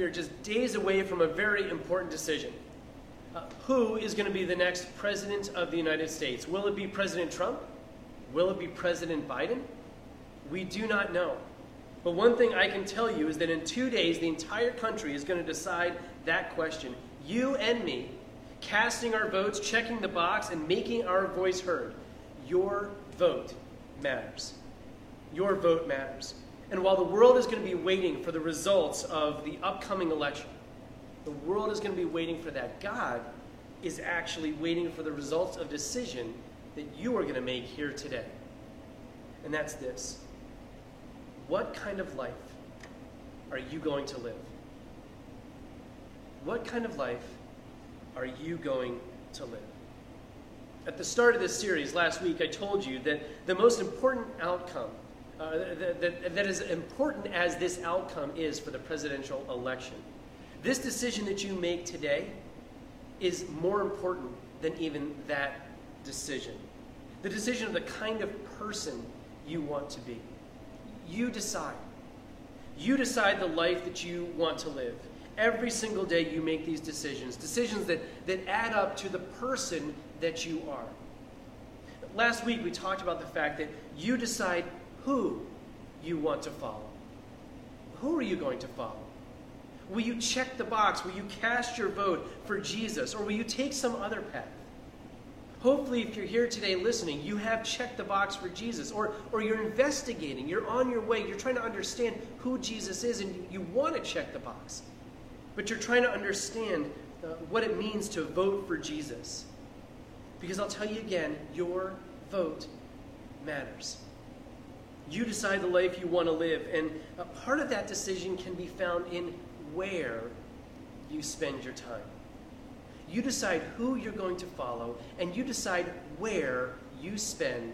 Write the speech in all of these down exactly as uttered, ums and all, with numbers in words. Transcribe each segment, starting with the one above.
we are just days away from a very important decision. Uh, who is going to be the next president of the United States? Will it be President Trump? Will it be President Biden? We do not know. But one thing I can tell you is that in two days, the entire country is going to decide that question. You and me, casting our votes, checking the box, and making our voice heard. Your vote matters. Your vote matters. And while the world is going to be waiting for the results of the upcoming election, the world is going to be waiting for that. God is actually waiting for the results of decision that you are going to make here today. And that's this. What kind of life are you going to live? What kind of life are you going to live? At the start of this series last week, I told you that the most important outcome, uh, that, that, that as important as this outcome is for the presidential election, this decision that you make today is more important than even that decision. The decision of the kind of person you want to be. You decide. You decide the life that you want to live. Every single day you make these decisions, decisions that, that add up to the person that you are. Last week we talked about the fact that you decide who you want to follow. Who are you going to follow? Will you check the box? Will you cast your vote for Jesus? Or will you take some other path? Hopefully, if you're here today listening, you have checked the box for Jesus, or, or you're investigating, you're on your way, you're trying to understand who Jesus is, and you, you want to check the box. But you're trying to understand uh, what it means to vote for Jesus. Because I'll tell you again, your vote matters. You decide the life you want to live, and a part of that decision can be found in where you spend your time. You decide who you're going to follow, and you decide where you spend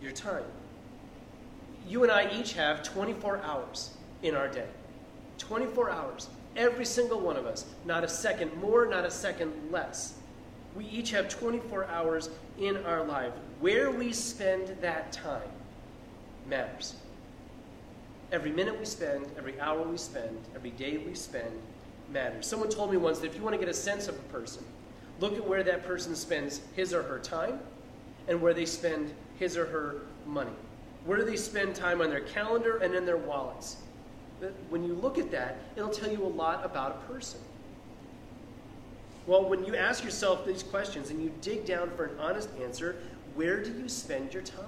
your time. You and I each have twenty-four hours in our day. twenty-four hours. Every single one of us. Not a second more, not a second less. We each have twenty-four hours in our life. Where we spend that time matters. Every minute we spend, every hour we spend, every day we spend, matters. Someone told me once that if you want to get a sense of a person, look at where that person spends his or her time and where they spend his or her money. Where do they spend time on their calendar and in their wallets? When you look at that, it'll tell you a lot about a person. Well, when you ask yourself these questions and you dig down for an honest answer, where do you spend your time?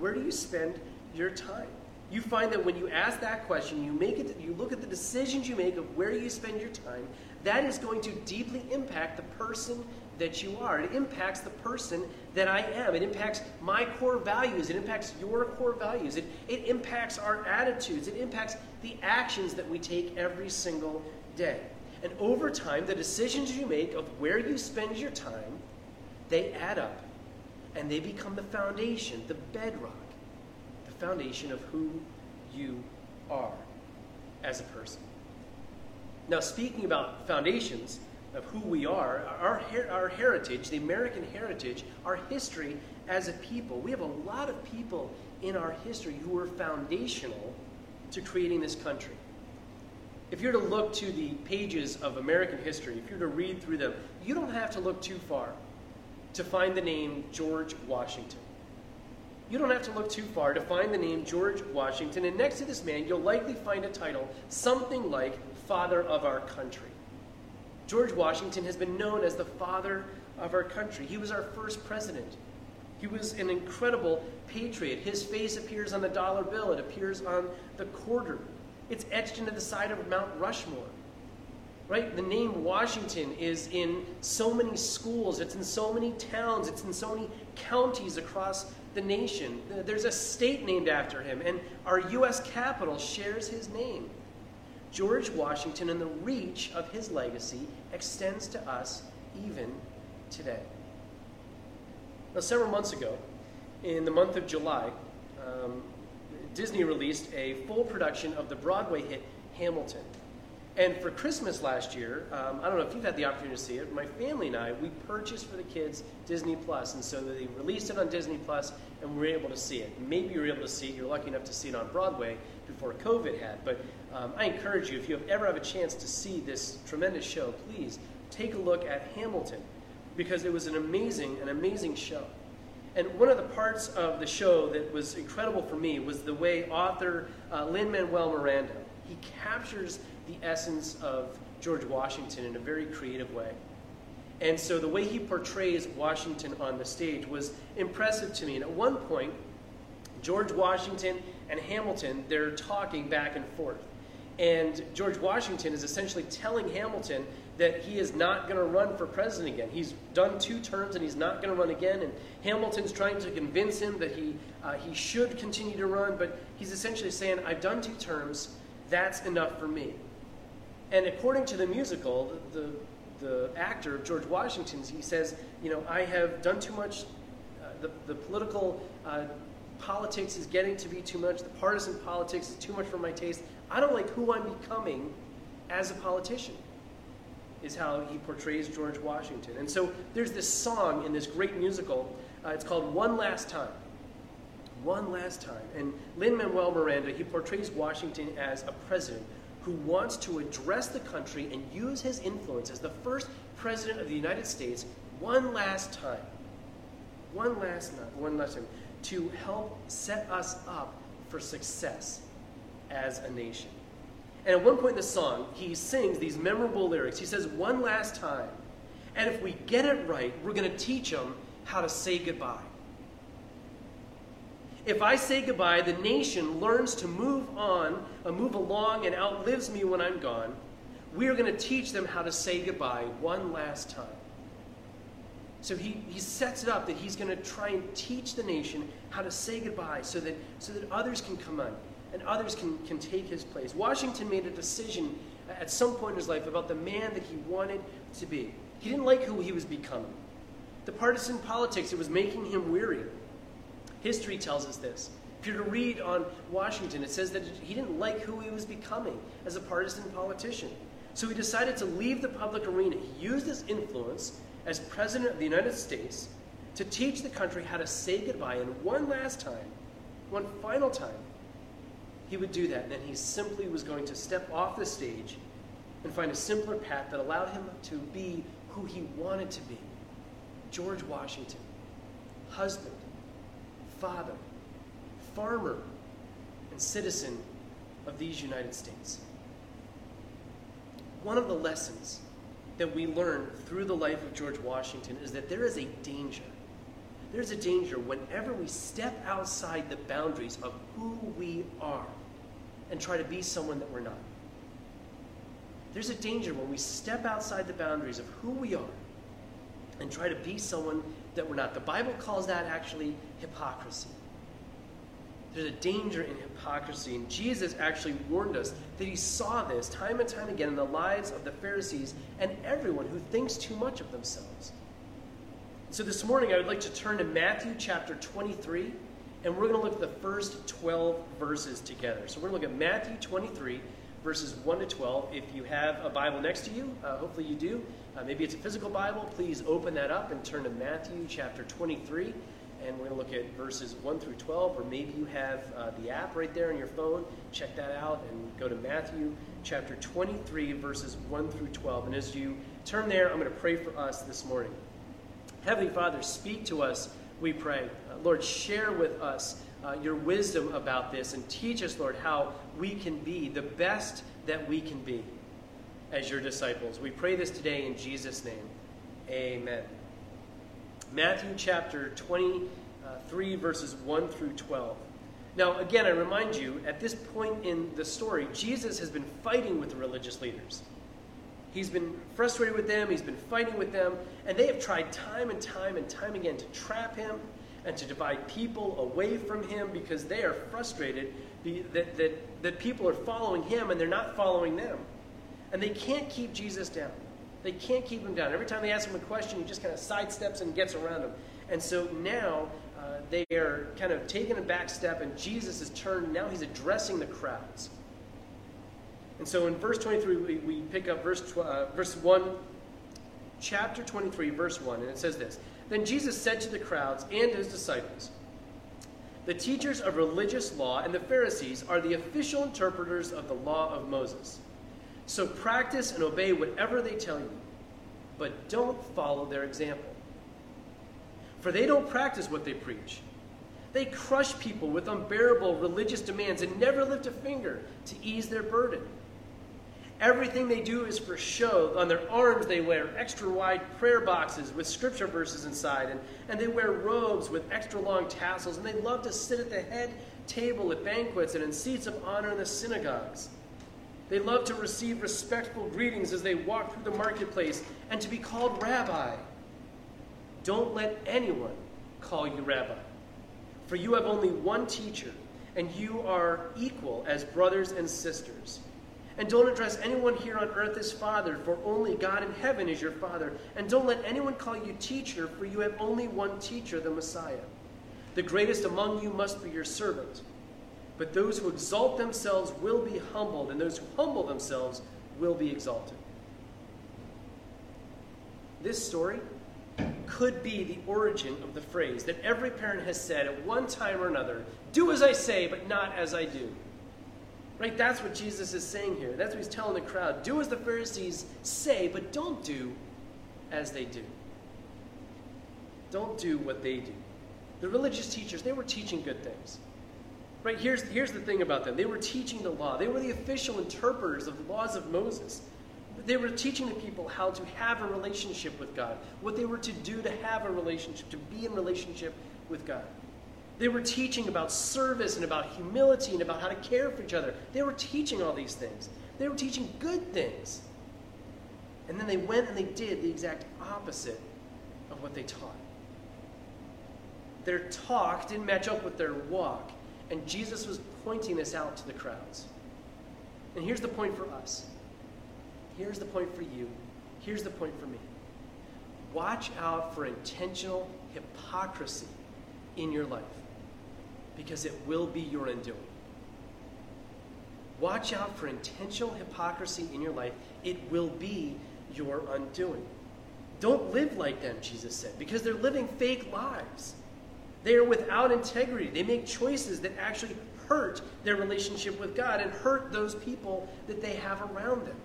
Where do you spend your time? You find that when you ask that question, you make it, you look at the decisions you make of where you spend your time, that is going to deeply impact the person that you are. It impacts the person that I am. It impacts my core values. It impacts your core values. It, it impacts our attitudes. It impacts the actions that we take every single day. And over time, the decisions you make of where you spend your time, they add up. And they become the foundation, the bedrock. Foundation of who you are as a person. Now, speaking about foundations of who we are, our, her- our heritage, the American heritage, our history as a people, we have a lot of people in our history who were foundational to creating this country. If you're to look to the pages of American history, if you're to read through them, you don't have to look too far to find the name George Washington. You don't have to look too far to find the name George Washington, and next to this man, you'll likely find a title, something like Father of Our Country. George Washington has been known as the Father of Our Country. He was our first president. He was an incredible patriot. His face appears on the dollar bill. It appears on the quarter. It's etched into the side of Mount Rushmore. Right? The name Washington is in so many schools. It's in so many towns. It's in so many counties across the nation. There's a state named after him, and our U S Capitol shares his name. George Washington and the reach of his legacy extends to us even today. Now, several months ago, in the month of July, um, Disney released a full production of the Broadway hit Hamilton. And for Christmas last year, um, I don't know if you've had the opportunity to see it, my family and I, we purchased for the kids Disney Plus, and so they released it on Disney Plus, and we were able to see it. Maybe you were able to see it, you're lucky enough to see it on Broadway before COVID had, but um, I encourage you, if you ever have a chance to see this tremendous show, please take a look at Hamilton, because it was an amazing, an amazing show. And one of the parts of the show that was incredible for me was the way author uh, Lin-Manuel Miranda, he captures the essence of George Washington in a very creative way. And so the way he portrays Washington on the stage was impressive to me. And at one point, George Washington and Hamilton, they're talking back and forth. And George Washington is essentially telling Hamilton that he is not going to run for president again. He's done two terms and he's not going to run again. And Hamilton's trying to convince him that he uh, he should continue to run, but he's essentially saying, I've done two terms, that's enough for me. And according to the musical, the the, the actor of George Washington's, he says, you know, I have done too much, uh, the, the political uh, politics is getting to be too much, the partisan politics is too much for my taste. I don't like who I'm becoming as a politician, is how he portrays George Washington. And so there's this song in this great musical, uh, it's called One Last Time. One last time. And Lin-Manuel Miranda, he portrays Washington as a president who wants to address the country and use his influence as the first president of the United States one last time. One last night, one last time, to help set us up for success as a nation. And at one point in the song, he sings these memorable lyrics. He says, one last time, and if we get it right, we're going to teach them how to say goodbye. If I say goodbye, the nation learns to move on, uh, move along, and outlives me when I'm gone. We are going to teach them how to say goodbye one last time. So he, he sets it up that he's going to try and teach the nation how to say goodbye so that, so that others can come on and others can, can take his place. Washington made a decision at some point in his life about the man that he wanted to be. He didn't like who he was becoming. The partisan politics, it was making him weary. History tells us this. If you're to read on Washington, it says that he didn't like who he was becoming as a partisan politician. So he decided to leave the public arena. He used his influence as president of the United States to teach the country how to say goodbye. And one last time, one final time, he would do that. And then he simply was going to step off the stage and find a simpler path that allowed him to be who he wanted to be. George Washington, husband, father, farmer, and citizen of these United States. One of the lessons that we learn through the life of George Washington is that there is a danger. There's a danger whenever we step outside the boundaries of who we are and try to be someone that we're not. There's a danger when we step outside the boundaries of who we are and try to be someone that we're not. The Bible calls that actually hypocrisy. There's a danger in hypocrisy, and Jesus actually warned us that he saw this time and time again in the lives of the Pharisees and everyone who thinks too much of themselves. So this morning I would like to turn to Matthew chapter twenty-three, and we're going to look at the first twelve verses together. So we're going to look at Matthew twenty-three, verses one to twelve. If you have a Bible next to you, uh, hopefully you do, uh, maybe it's a physical Bible, please open that up and turn to Matthew chapter twenty-three, and we're going to look at verses one through twelve, or maybe you have uh, the app right there on your phone, check that out and go to Matthew chapter twenty-three, verses one through twelve, and as you turn there, I'm going to pray for us this morning. Heavenly Father, speak to us, we pray. Uh, Lord, share with us Uh, your wisdom about this, and teach us, Lord, how we can be the best that we can be as your disciples. We pray this today in Jesus' name. Amen. Matthew chapter twenty-three, verses one through twelve. Now, again, I remind you, at this point in the story, Jesus has been fighting with the religious leaders. He's been frustrated with them, he's been fighting with them, and they have tried time and time and time again to trap him, and to divide people away from him because they are frustrated that, that, that people are following him and they're not following them. And they can't keep Jesus down. They can't keep him down. Every time they ask him a question, he just kind of sidesteps and gets around him. And so now uh, they are kind of taking a back step, and Jesus is turned. Now he's addressing the crowds. And so in verse twenty-three, we, we pick up verse uh, verse one, chapter twenty-three, verse one, and it says this. Then Jesus said to the crowds and his disciples, the teachers of religious law and the Pharisees are the official interpreters of the law of Moses. So practice and obey whatever they tell you, but don't follow their example. For they don't practice what they preach. They crush people with unbearable religious demands and never lift a finger to ease their burden. Everything they do is for show. On their arms they wear extra-wide prayer boxes with scripture verses inside, and, and they wear robes with extra-long tassels, and they love to sit at the head table at banquets and in seats of honor in the synagogues. They love to receive respectful greetings as they walk through the marketplace and to be called rabbi. Don't let anyone call you rabbi, for you have only one teacher, and you are equal as brothers and sisters. And don't address anyone here on earth as Father, for only God in heaven is your Father. And don't let anyone call you teacher, for you have only one teacher, the Messiah. The greatest among you must be your servant. But those who exalt themselves will be humbled, and those who humble themselves will be exalted. This story could be the origin of the phrase that every parent has said at one time or another, do as I say, but not as I do. Right? That's what Jesus is saying here. That's what he's telling the crowd. Do as the Pharisees say, but don't do as they do. Don't do what they do. The religious teachers, they were teaching good things. Right? Here's, here's the thing about them. They were teaching the law. They were the official interpreters of the laws of Moses. They were teaching the people how to have a relationship with God, what they were to do to have a relationship, to be in relationship with God. They were teaching about service and about humility and about how to care for each other. They were teaching all these things. They were teaching good things. And then they went and they did the exact opposite of what they taught. Their talk didn't match up with their walk. And Jesus was pointing this out to the crowds. And here's the point for us. Here's the point for you. Here's the point for me. Watch out for intentional hypocrisy in your life, because it will be your undoing. Watch out for intentional hypocrisy in your life. It will be your undoing. Don't live like them, Jesus said, because they're living fake lives. They are without integrity. They make choices that actually hurt their relationship with God and hurt those people that they have around them.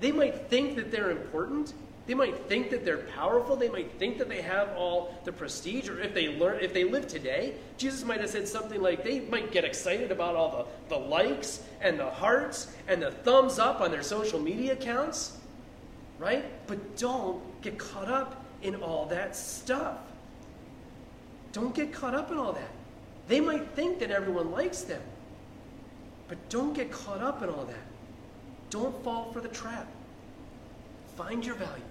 They might think that they're important. They might think that they're powerful. They might think that they have all the prestige. Or if they learn, if they live today, Jesus might have said something like they might get excited about all the, the likes and the hearts and the thumbs up on their social media accounts, right? But don't get caught up in all that stuff. Don't get caught up in all that. They might think that everyone likes them, but don't get caught up in all that. Don't fall for the trap. Find your value.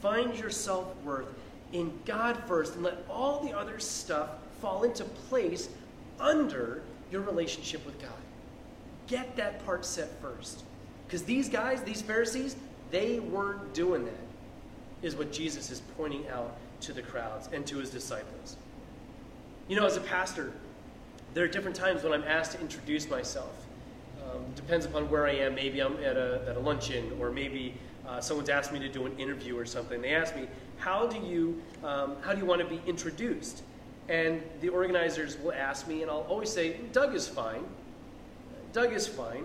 Find your self-worth in God first, and let all the other stuff fall into place under your relationship with God. Get that part set first. Because these guys, these Pharisees, they weren't doing that, is what Jesus is pointing out to the crowds and to his disciples. You know, as a pastor, there are different times when I'm asked to introduce myself. Um, depends upon where I am. Maybe I'm at a, at a luncheon, or maybe Uh, someone's asked me to do an interview or something. They asked me, how do you um, how do you want to be introduced? And the organizers will ask me, and I'll always say, Doug is fine. Doug is fine.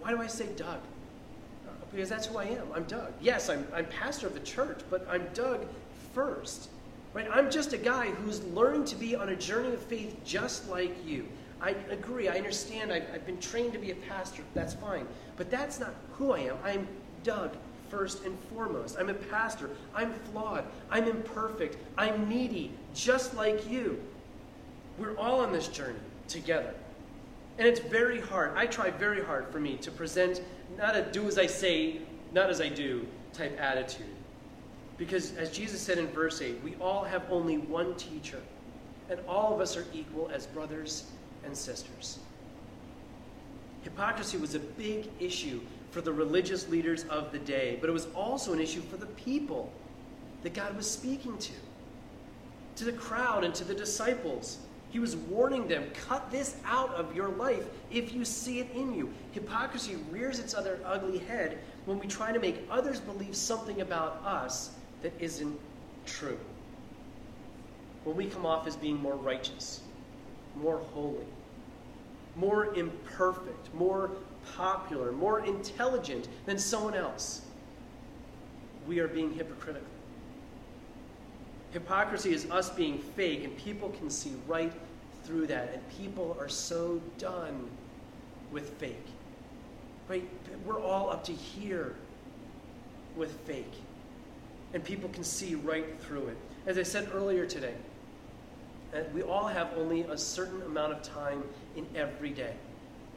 Why do I say Doug? Uh, because that's who I am. I'm Doug. Yes, I'm, I'm pastor of the church, but I'm Doug first. Right? I'm just a guy who's learning to be on a journey of faith just like you. I agree, I understand, I've, I've been trained to be a pastor, that's fine. But that's not who I am. I'm Doug first and foremost. I'm a pastor, I'm flawed, I'm imperfect, I'm needy, just like you. We're all on this journey together. And it's very hard, I try very hard for me to present not a do as I say, not as I do type attitude. Because as Jesus said in verse eight, we all have only one teacher, and all of us are equal as brothers and sisters. Hypocrisy was a big issue for the religious leaders of the day, but it was also an issue for the people that God was speaking to, to the crowd and to the disciples. He was warning them, cut this out of your life if you see it in you. Hypocrisy rears its other ugly head when we try to make others believe something about us that isn't true. When we come off as being more righteous, more holy, more imperfect, more popular, more intelligent than someone else, we are being hypocritical. Hypocrisy is us being fake, and people can see right through that, and people are so done with fake. Right? We're all up to here with fake, and people can see right through it. As I said earlier today, we all have only a certain amount of time in every day.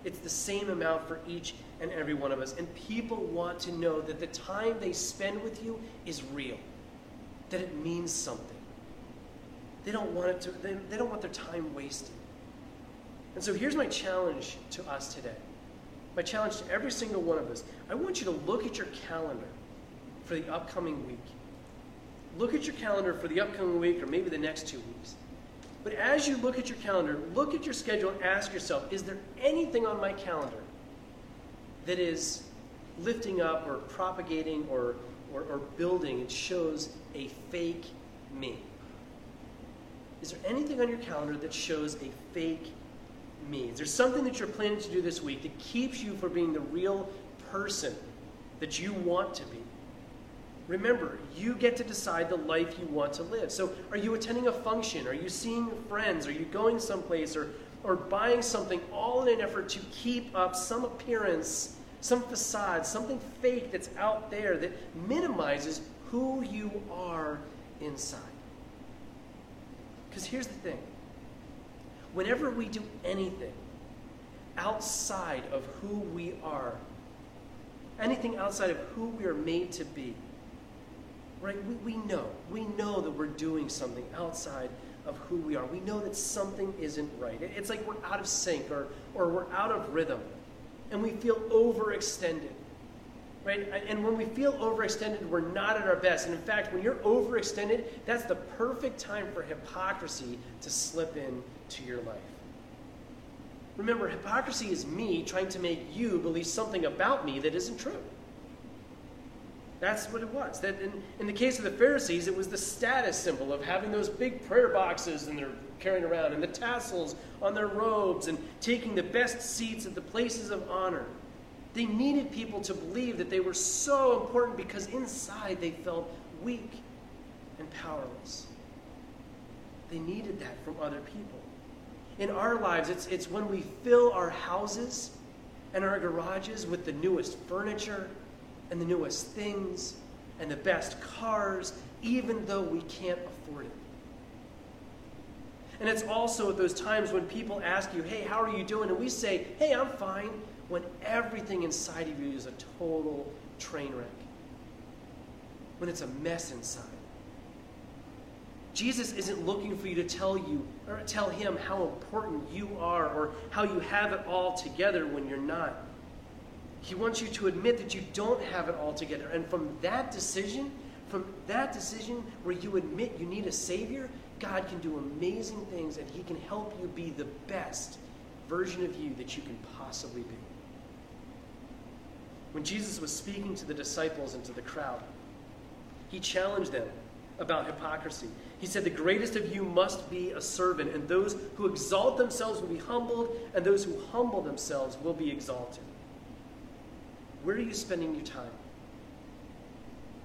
It's the same amount for each and every one of us, and people want to know that the time they spend with you is real, that it means something. They don't want it to, they, they don't want their time wasted. And so here's my challenge to us today. My challenge to every single one of us. I want you to look at your calendar for the upcoming week. Look at your calendar for the upcoming week or maybe the next two weeks. But as you look at your calendar, look at your schedule and ask yourself, is there anything on my calendar that is lifting up or propagating or Or, or building, it shows a fake me? Is there anything on your calendar that shows a fake me? Is there something that you're planning to do this week that keeps you from being the real person that you want to be? Remember, you get to decide the life you want to live. So are you attending a function? Are you seeing friends? Are you going someplace or, or buying something, all in an effort to keep up some appearance, some facade, something fake that's out there that minimizes who you are inside? Because here's the thing. Whenever we do anything outside of who we are, anything outside of who we are made to be, right? We, we know. We know that we're doing something outside of who we are. We know that something isn't right. It, it's like we're out of sync or, or we're out of rhythm. And we feel overextended, right? And when we feel overextended, we're not at our best. And in fact, when you're overextended, that's the perfect time for hypocrisy to slip into your life. Remember, hypocrisy is me trying to make you believe something about me that isn't true. That's what it was. That in, in the case of the Pharisees, it was the status symbol of having those big prayer boxes and their carrying around, and the tassels on their robes, and taking the best seats at the places of honor. They needed people to believe that they were so important because inside they felt weak and powerless. They needed that from other people. In our lives, it's, it's when we fill our houses and our garages with the newest furniture and the newest things and the best cars, even though we can't afford it. And it's also at those times when people ask you, hey, how are you doing? And we say, hey, I'm fine, when everything inside of you is a total train wreck, when it's a mess inside. Jesus isn't looking for you to tell you or tell him how important you are or how you have it all together when you're not. He wants you to admit that you don't have it all together. And from that decision, from that decision where you admit you need a Savior, God can do amazing things, and he can help you be the best version of you that you can possibly be. When Jesus was speaking to the disciples and to the crowd, he challenged them about hypocrisy. He said, the greatest of you must be a servant, and those who exalt themselves will be humbled, and those who humble themselves will be exalted. Where are you spending your time?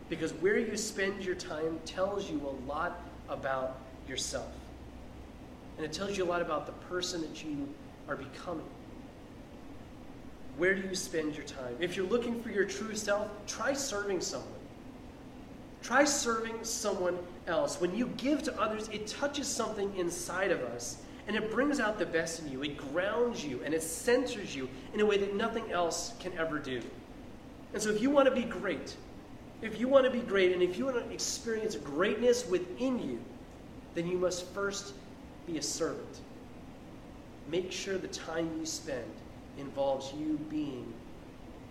Because where you spend your time tells you a lot about yourself. And it tells you a lot about the person that you are becoming. Where do you spend your time? If you're looking for your true self, try serving someone. Try serving someone else. When you give to others, it touches something inside of us, and it brings out the best in you. It grounds you, and it centers you in a way that nothing else can ever do. And so if you want to be great, if you want to be great, and if you want to experience greatness within you, then you must first be a servant. Make sure the time you spend involves you being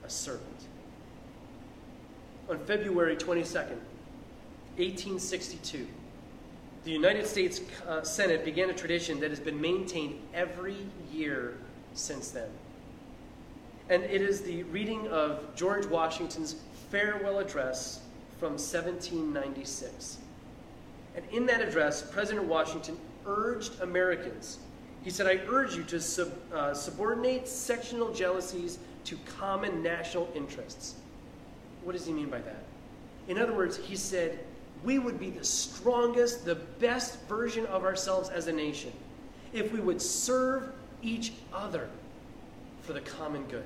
a servant. On February twenty-second, eighteen sixty-two, the United States uh, Senate began a tradition that has been maintained every year since then. And it is the reading of George Washington's farewell address from seventeen ninety-six. And in that address, President Washington urged Americans. He said, I urge you to sub, uh, subordinate sectional jealousies to common national interests. What does he mean by that? In other words, he said, we would be the strongest, the best version of ourselves as a nation if we would serve each other for the common good.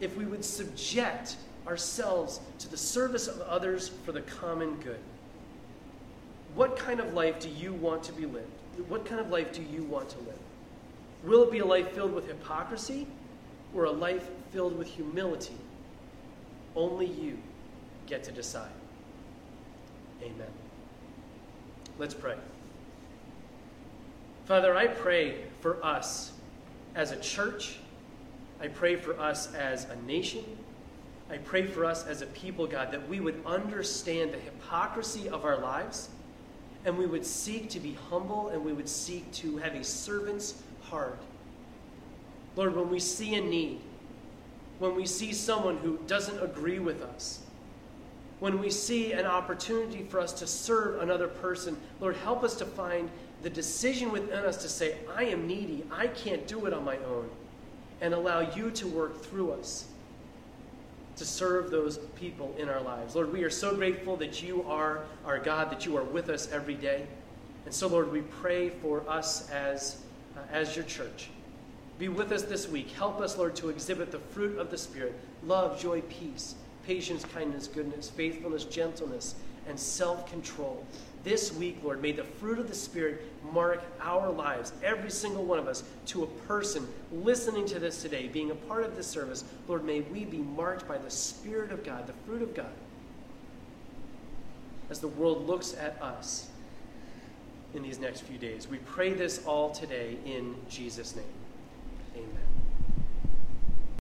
If we would subject ourselves to the service of others for the common good. What kind of life do you want to be lived? What kind of life do you want to live? Will it be a life filled with hypocrisy or a life filled with humility? Only you get to decide. Amen. Let's pray. Father, I pray for us as a church. I pray for us as a nation. I pray for us as a people, God, that we would understand the hypocrisy of our lives, and we would seek to be humble, and we would seek to have a servant's heart. Lord, when we see a need, when we see someone who doesn't agree with us, when we see an opportunity for us to serve another person, Lord, help us to find the decision within us to say, I am needy, I can't do it on my own, and allow you to work through us to serve those people in our lives. Lord, we are so grateful that you are our God, that you are with us every day. And so, Lord, we pray for us as, uh, as your church. Be with us this week. Help us, Lord, to exhibit the fruit of the Spirit, love, joy, peace, patience, kindness, goodness, faithfulness, gentleness, and self-control. This week, Lord, may the fruit of the Spirit mark our lives, every single one of us, to a person listening to this today, being a part of this service. Lord, may we be marked by the Spirit of God, the fruit of God, as the world looks at us in these next few days. We pray this all today in Jesus' name. Amen.